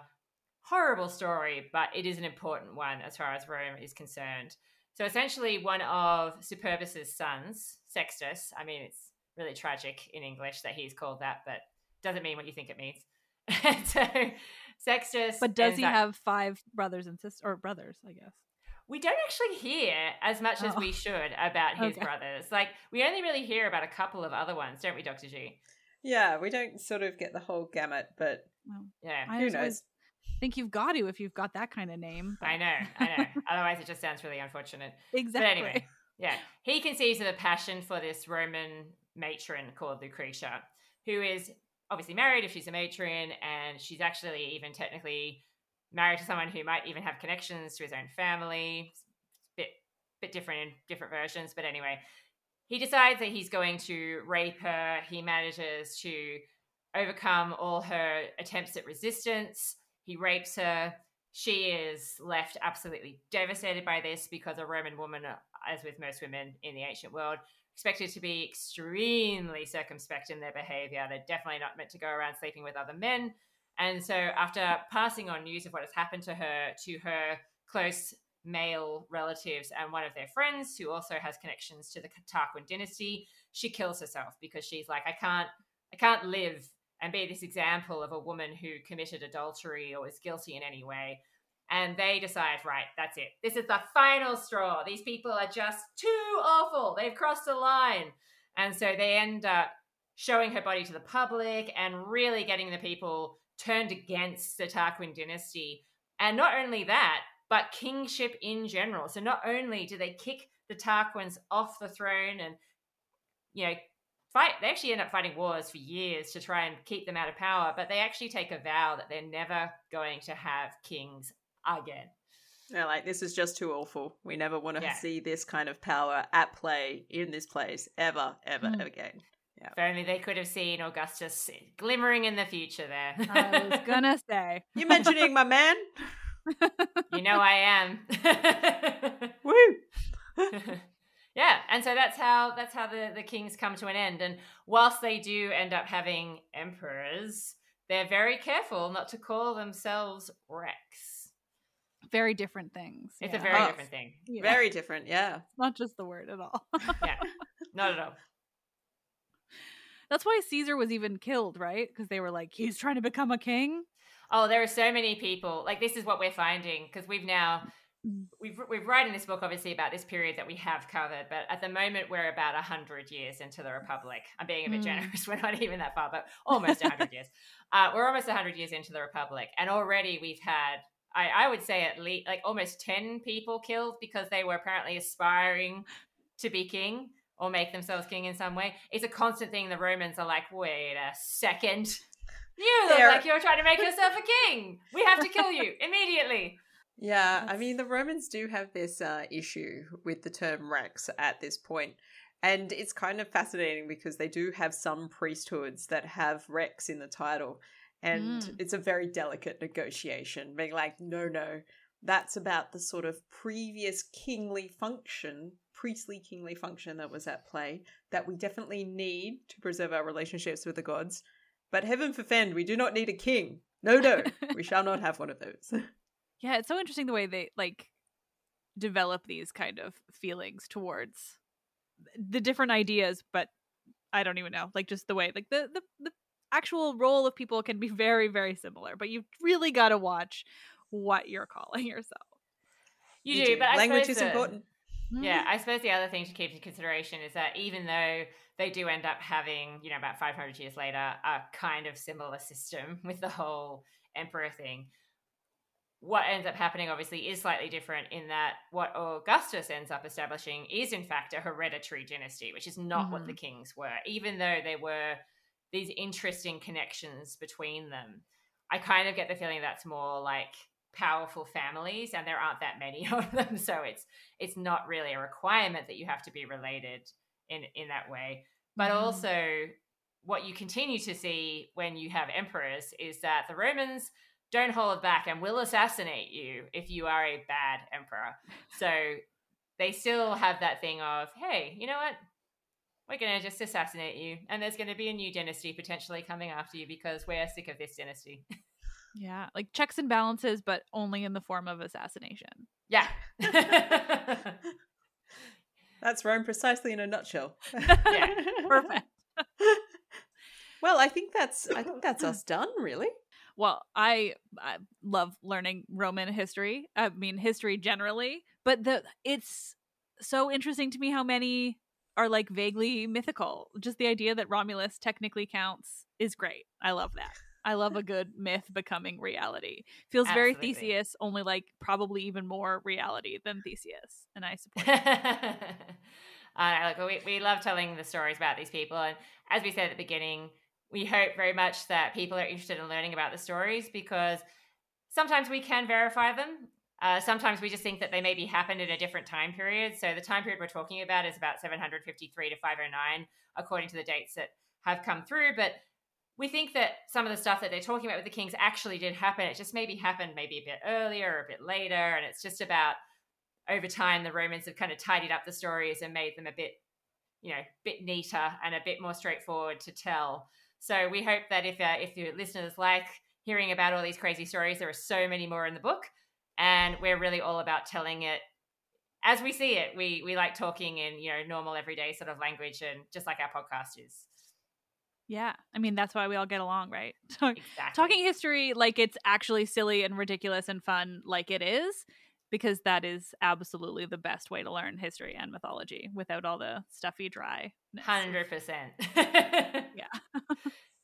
horrible story, but it is an important one as far as Rome is concerned. So essentially one of Superbus's sons, Sextus, I mean, it's really tragic in English that he's called that, but doesn't mean what you think it means. So Sextus. But does he have 5 brothers and sisters, or brothers, I guess? We don't actually hear as much as we should about his brothers. Like, we only really hear about a couple of other ones, don't we, Dr. G? Yeah, we don't sort of get the whole gamut, but who knows? I think you've got to if you've got that kind of name. But. I know. Otherwise, it just sounds really unfortunate. Exactly. But anyway, yeah. He conceives of a passion for this Roman matron called Lucretia, who is obviously married if she's a matron, and she's actually even technically married to someone who might even have connections to his own family. It's a bit different in different versions, but anyway. He decides that he's going to rape her. He manages to overcome all her attempts at resistance. He rapes her. She is left absolutely devastated by this because a Roman woman, as with most women in the ancient world, expected to be extremely circumspect in their behavior. They're definitely not meant to go around sleeping with other men. And so after passing on news of what has happened to her close male relatives and one of their friends who also has connections to the Tarquin dynasty, she kills herself because she's like, I can't live and be this example of a woman who committed adultery or is guilty in any way. And they decide, right, that's it. This is the final straw. These people are just too awful. They've crossed the line. And so they end up showing her body to the public and really getting the people turned against the Tarquin dynasty. And not only that, but kingship in general. So not only do they kick the Tarquins off the throne and, you know, fight, they actually end up fighting wars for years to try and keep them out of power, but they actually take a vow that they're never going to have kings again. They're like, this is just too awful. We never want to see this kind of power at play in this place ever again. Yep. If only they could have seen Augustus glimmering in the future there. I was gonna say. You mentioning my man? You know I am. Woo! Yeah, and so that's how the kings come to an end. And whilst they do end up having emperors, they're very careful not to call themselves Rex. Very different things. It's a very different thing. Yeah. Very different, yeah. It's not just the word at all. Yeah. Not at all. That's why Caesar was even killed, right? Because they were like, he's trying to become a king. Oh, there are so many people. Like, this is what we're finding, because we've now, we've written this book, obviously, about this period that we have covered, but at the moment, we're about 100 years into the Republic. I'm being a bit generous. We're not even that far, but almost 100 years. We're almost 100 years into the Republic, and already we've had, I would say at least like almost 10 people killed because they were apparently aspiring to be king or make themselves king in some way. It's a constant thing. The Romans are like, wait a second. You look like you're trying to make yourself a king. We have to kill you immediately. Yeah, I mean, the Romans do have this issue with the term Rex at this point. And it's kind of fascinating because they do have some priesthoods that have Rex in the title. And it's a very delicate negotiation, being like, no, that's about the sort of previous kingly function, priestly kingly function that was at play, that we definitely need to preserve our relationships with the gods. But heaven forfend, we do not need a king. No, we shall not have one of those. Yeah, it's so interesting the way they, like, develop these kind of feelings towards the different ideas, but I don't even know. Like, just the way, like, the actual role of people can be very, very similar, but you've really got to watch what you're calling yourself. You do, but language is important. Yeah, I suppose the other thing to keep in consideration is that even though they do end up having, you know, about 500 years later, a kind of similar system with the whole emperor thing, what ends up happening obviously is slightly different in that what Augustus ends up establishing is in fact a hereditary dynasty, which is not what the kings were, even though they were these interesting connections between them. I kind of get the feeling that's more like powerful families, and there aren't that many of them, so it's not really a requirement that you have to be related in that way. But also what you continue to see when you have emperors is that the Romans don't hold back and will assassinate you if you are a bad emperor. So they still have that thing of, hey, you know what? We're going to just assassinate you. And there's going to be a new dynasty potentially coming after you because we're sick of this dynasty. Yeah. Like checks and balances, but only in the form of assassination. Yeah. That's Rome precisely in a nutshell. Yeah. Perfect. Well, I think that's us done, really. Well, I love learning Roman history. I mean, history generally, but it's so interesting to me how many are like vaguely mythical. Just the idea that Romulus technically counts is great. I love that. I love a good myth becoming reality. Feels very Theseus, only like probably even more reality than Theseus. And I support it. Look, we love telling the stories about these people. And as we said at the beginning, we hope very much that people are interested in learning about the stories because sometimes we can verify them. Sometimes we just think that they maybe happened in a different time period. So the time period we're talking about is about 753 to 509, according to the dates that have come through. But we think that some of the stuff that they're talking about with the kings actually did happen. It just maybe happened maybe a bit earlier or a bit later. And it's just about over time, the Romans have kind of tidied up the stories and made them a bit, you know, bit neater and a bit more straightforward to tell. So we hope that if your listeners like hearing about all these crazy stories, there are so many more in the book. And we're really all about telling it as we see it. We like talking in, you know, normal everyday sort of language, and just like our podcast is. Yeah. I mean, that's why we all get along, right? Exactly. Talking history like it's actually silly and ridiculous and fun like it is, because that is absolutely the best way to learn history and mythology without all the stuffy dry. 100%. Yeah.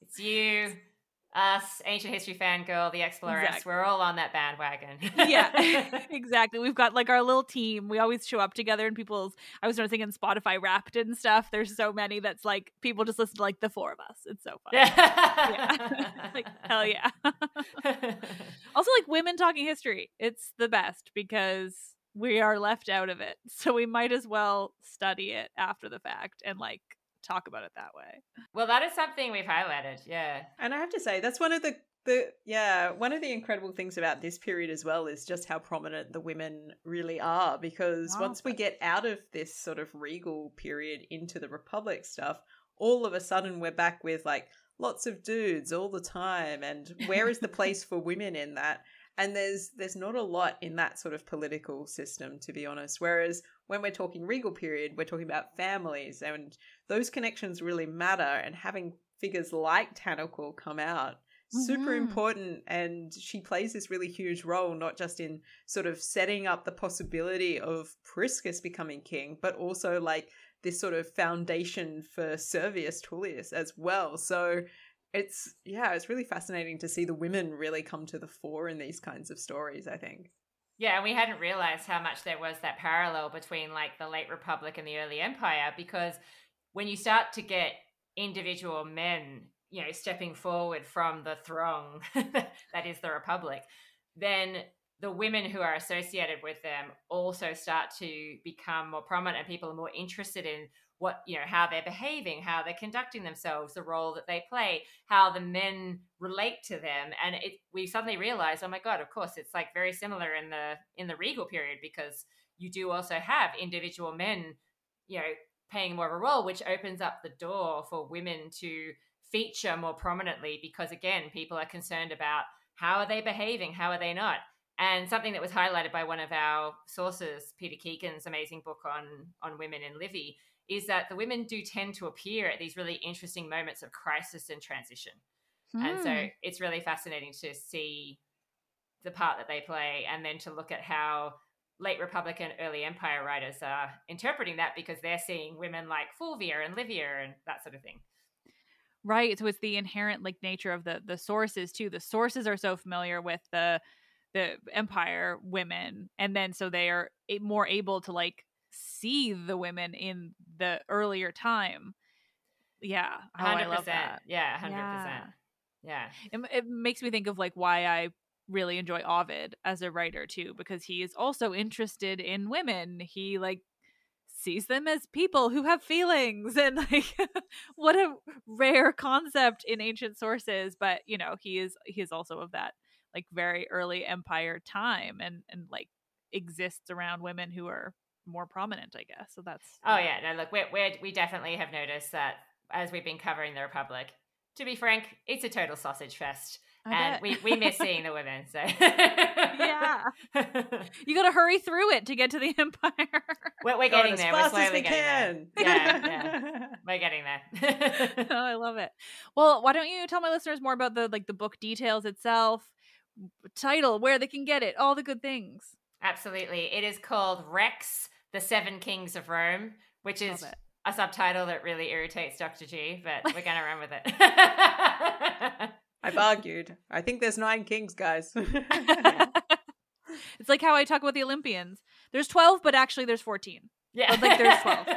It's you, us, ancient history fangirl, the explorers, we're all on that bandwagon. Yeah, exactly. We've got like our little team. We always show up together in people's, I was noticing in Spotify Wrapped and stuff, there's so many that's like, people just listen to like the four of us. It's so fun. Yeah. Like, hell yeah. Also like women talking history. It's the best because we are left out of it. So we might as well study it after the fact and like talk about it that way. Well, that is something we've highlighted. Yeah. And I have to say that's one of the incredible things about this period as well is just how prominent the women really are, because once we get out of this sort of regal period into the Republic stuff, all of a sudden we're back with like lots of dudes all the time, and where is the place for women in that? And there's not a lot in that sort of political system, to be honest. Whereas when we're talking regal period, we're talking about families, and those connections really matter. And having figures like Tanaquil come out, super important, and she plays this really huge role, not just in sort of setting up the possibility of Priscus becoming king, but also like this sort of foundation for Servius Tullius as well. So it's really fascinating to see the women really come to the fore in these kinds of stories, I think. Yeah, and we hadn't realized how much there was that parallel between like the late Republic and the early Empire, because when you start to get individual men, you know, stepping forward from the throng that is the Republic, then the women who are associated with them also start to become more prominent, and people are more interested in what, you know, how they're behaving, how they're conducting themselves, the role that they play, how the men relate to them. And we suddenly realize, oh my God, of course, it's like very similar in the regal period, because you do also have individual men, you know, playing more of a role, which opens up the door for women to feature more prominently, because again, people are concerned about how are they behaving, how are they not. And something that was highlighted by one of our sources, Peter Keegan's amazing book on women in Livy, is that the women do tend to appear at these really interesting moments of crisis and transition. And so it's really fascinating to see the part that they play, and then to look at how late Republic and early Empire writers are interpreting that, because they're seeing women like Fulvia and Livia and that sort of thing. Right. So it's the inherent like nature of the sources too. The sources are so familiar with the Empire women, and then so they are more able to like see the women in the earlier time. Yeah. Oh, 100%. I love that. Yeah, 100%. Yeah. It makes me think of like why I really enjoy Ovid as a writer too, because he is also interested in women. He like sees them as people who have feelings, and like what a rare concept in ancient sources. But you know, he is also of that like very early Empire time, and like exists around women who are more prominent, I guess. So that's no, look, we definitely have noticed that as we've been covering the Republic. To be frank, it's a total sausage fest. And we miss seeing the women. So yeah, you got to hurry through it to get to the Empire. We're getting there. We're slowly getting there. Yeah, we're getting there. Oh, I love it. Well, why don't you tell my listeners more about the book details itself, title, where they can get it, all the good things. Absolutely, it is called Rex: The Seven Kings of Rome, which is a subtitle that really irritates Dr. G, but we're going to run with it. I've argued. I think there's 9 kings, guys. It's like how I talk about the Olympians. There's 12, but actually there's 14. Yeah. But like there's 12.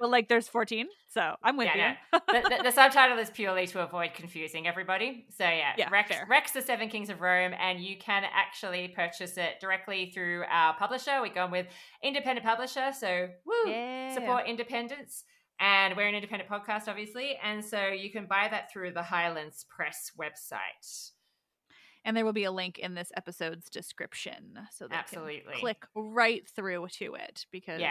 But like there's 14. So I'm with you. No. The subtitle is purely to avoid confusing everybody. So yeah Rex the Seven Kings of Rome. And you can actually purchase it directly through our publisher. We're going with independent publisher. So woo, support independence. And we're an independent podcast, obviously. And so you can buy that through the Highlands Press website. And there will be a link in this episode's description. So they can click right through to it. Because,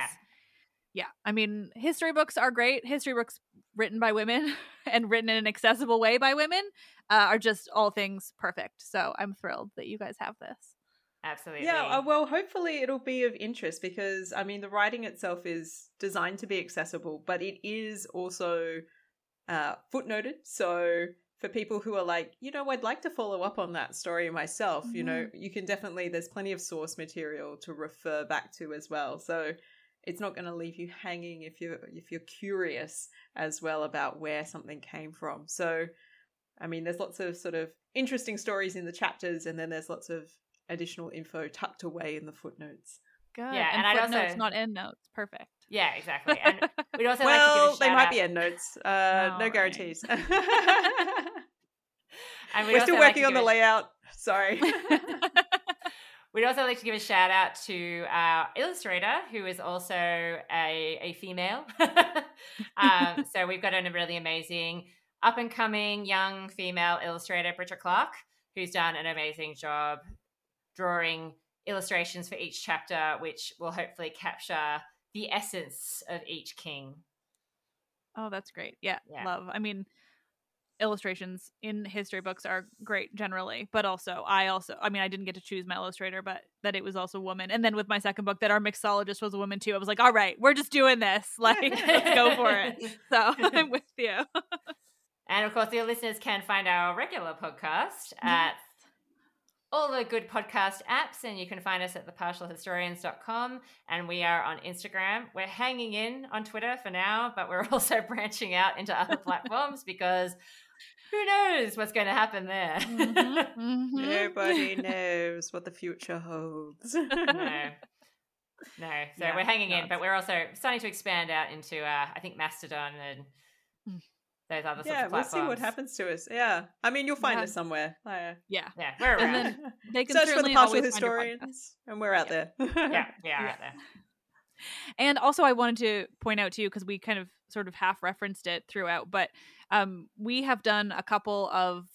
I mean, history books are great. History books written by women and written in an accessible way by women are just all things perfect. So I'm thrilled that you guys have this. Absolutely. Yeah, well, hopefully it'll be of interest, because, I mean, the writing itself is designed to be accessible, but it is also footnoted. So for people who are like, you know, I'd like to follow up on that story myself, you know, you can definitely, there's plenty of source material to refer back to as well. So it's not going to leave you hanging if you're curious as well about where something came from. So, I mean, there's lots of sort of interesting stories in the chapters, and then there's lots of additional info tucked away in the footnotes. Good. Yeah, and footnotes, not end notes. Perfect. Yeah, exactly. And we'd also like to give a shout out. Well, they might be end notes. No guarantees. And we're still working on the layout. Sorry. We'd also like to give a shout out to our illustrator, who is also a female. So we've got a really amazing up and coming young female illustrator, Bridget Clark, who's done an amazing job drawing illustrations for each chapter, which will hopefully capture the essence of each king. Oh, that's great. Yeah, love. I mean, illustrations in history books are great generally, but also, I mean, I didn't get to choose my illustrator, but that it was also a woman. And then with my second book that our mixologist was a woman too, I was like, all right, we're just doing this. Like, let's go for it. So I'm with you. And of course, your listeners can find our regular podcast at all the good podcast apps, and you can find us at thepartialhistorians.com, and we are on Instagram. We're hanging in on Twitter for now, but we're also branching out into other platforms because who knows what's going to happen there. Mm-hmm. Mm-hmm. Nobody knows what the future holds. No. So yeah, we're hanging in, but we're also starting to expand out into, I think, Mastodon and those other sorts of platforms. We'll see what happens to us. Yeah, I mean, you'll find us somewhere. Yeah, we're around. And then they can search for the Partial Historians, and we're out there. Yeah, out there. And also, I wanted to point out to you, because we kind of sort of half referenced it throughout, but we have done a couple of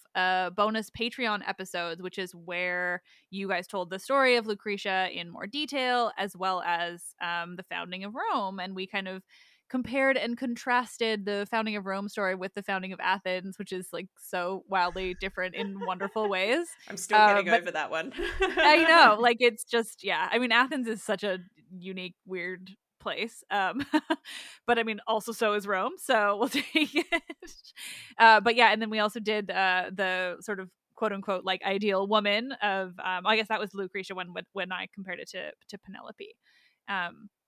bonus Patreon episodes, which is where you guys told the story of Lucretia in more detail, as well as the founding of Rome, and we kind of compared and contrasted the founding of Rome story with the founding of Athens, which is like so wildly different in wonderful ways. I'm still getting over that one. I know, like, it's just, I mean, Athens is such a unique, weird place. But I mean, also so is Rome. So we'll take it. But yeah, and then we also did the sort of quote unquote like ideal woman of, I guess that was Lucretia when I compared it to Penelope.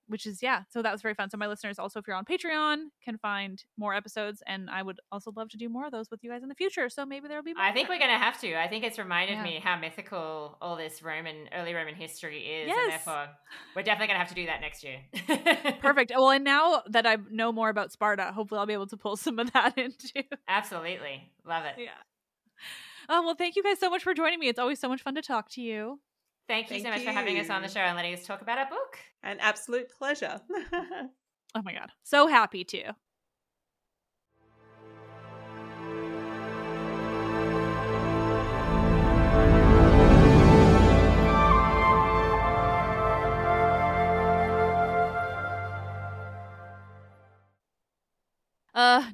Which is, so that was very fun. So my listeners also, if you're on Patreon, can find more episodes, and I would also love to do more of those with you guys in the future, so maybe there'll be more. I think we're going to have to. I think it's reminded me how mythical all this early Roman history is, and therefore we're definitely going to have to do that next year. Perfect. Well, and now that I know more about Sparta, hopefully I'll be able to pull some of that in too. Absolutely. Love it. Yeah. Oh, well, thank you guys so much for joining me. It's always so much fun to talk to you. Thank you so much for having us on the show and letting us talk about our book. An absolute pleasure. Oh my God. So happy to.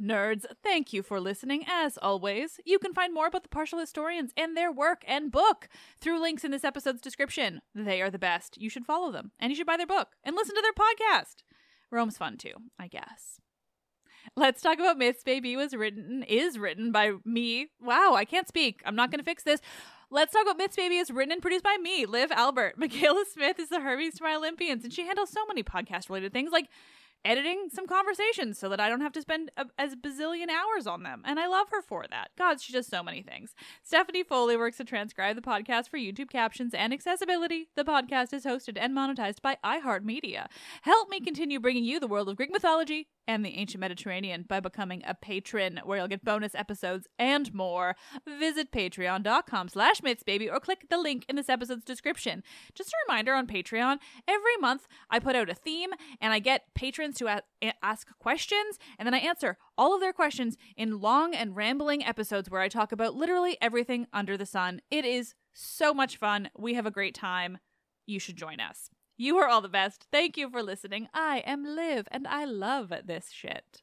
Nerds, thank you for listening. As always, you can find more about the Partial Historians and their work and book through links in this episode's description. They are the best. You should follow them, and you should buy their book and listen to their podcast. Rome's fun too, I guess. Let's Talk About Myths, Baby is written by me. Wow, I can't speak. I'm not going to fix this. Let's Talk About Myths, Baby is written and produced by me, Liv Albert. Michaela Smith is the Hermes to my Olympians, and she handles so many podcast-related things like editing some conversations so that I don't have to spend as bazillion hours on them. And I love her for that. God, she does so many things. Stephanie Foley works to transcribe the podcast for YouTube captions and accessibility. The podcast is hosted and monetized by iHeartMedia. Help me continue bringing you the world of Greek mythology and the ancient Mediterranean by becoming a patron, where you'll get bonus episodes and more. Visit patreon.com/mythsbaby or click the link in this episode's description. Just a reminder, on Patreon, every month I put out a theme and I get patrons to ask questions, and then I answer all of their questions in long and rambling episodes where I talk about literally everything under the sun. It is so much fun. We have a great time. You should join us. You are all the best. Thank you for listening. I am Liv, and I love this shit.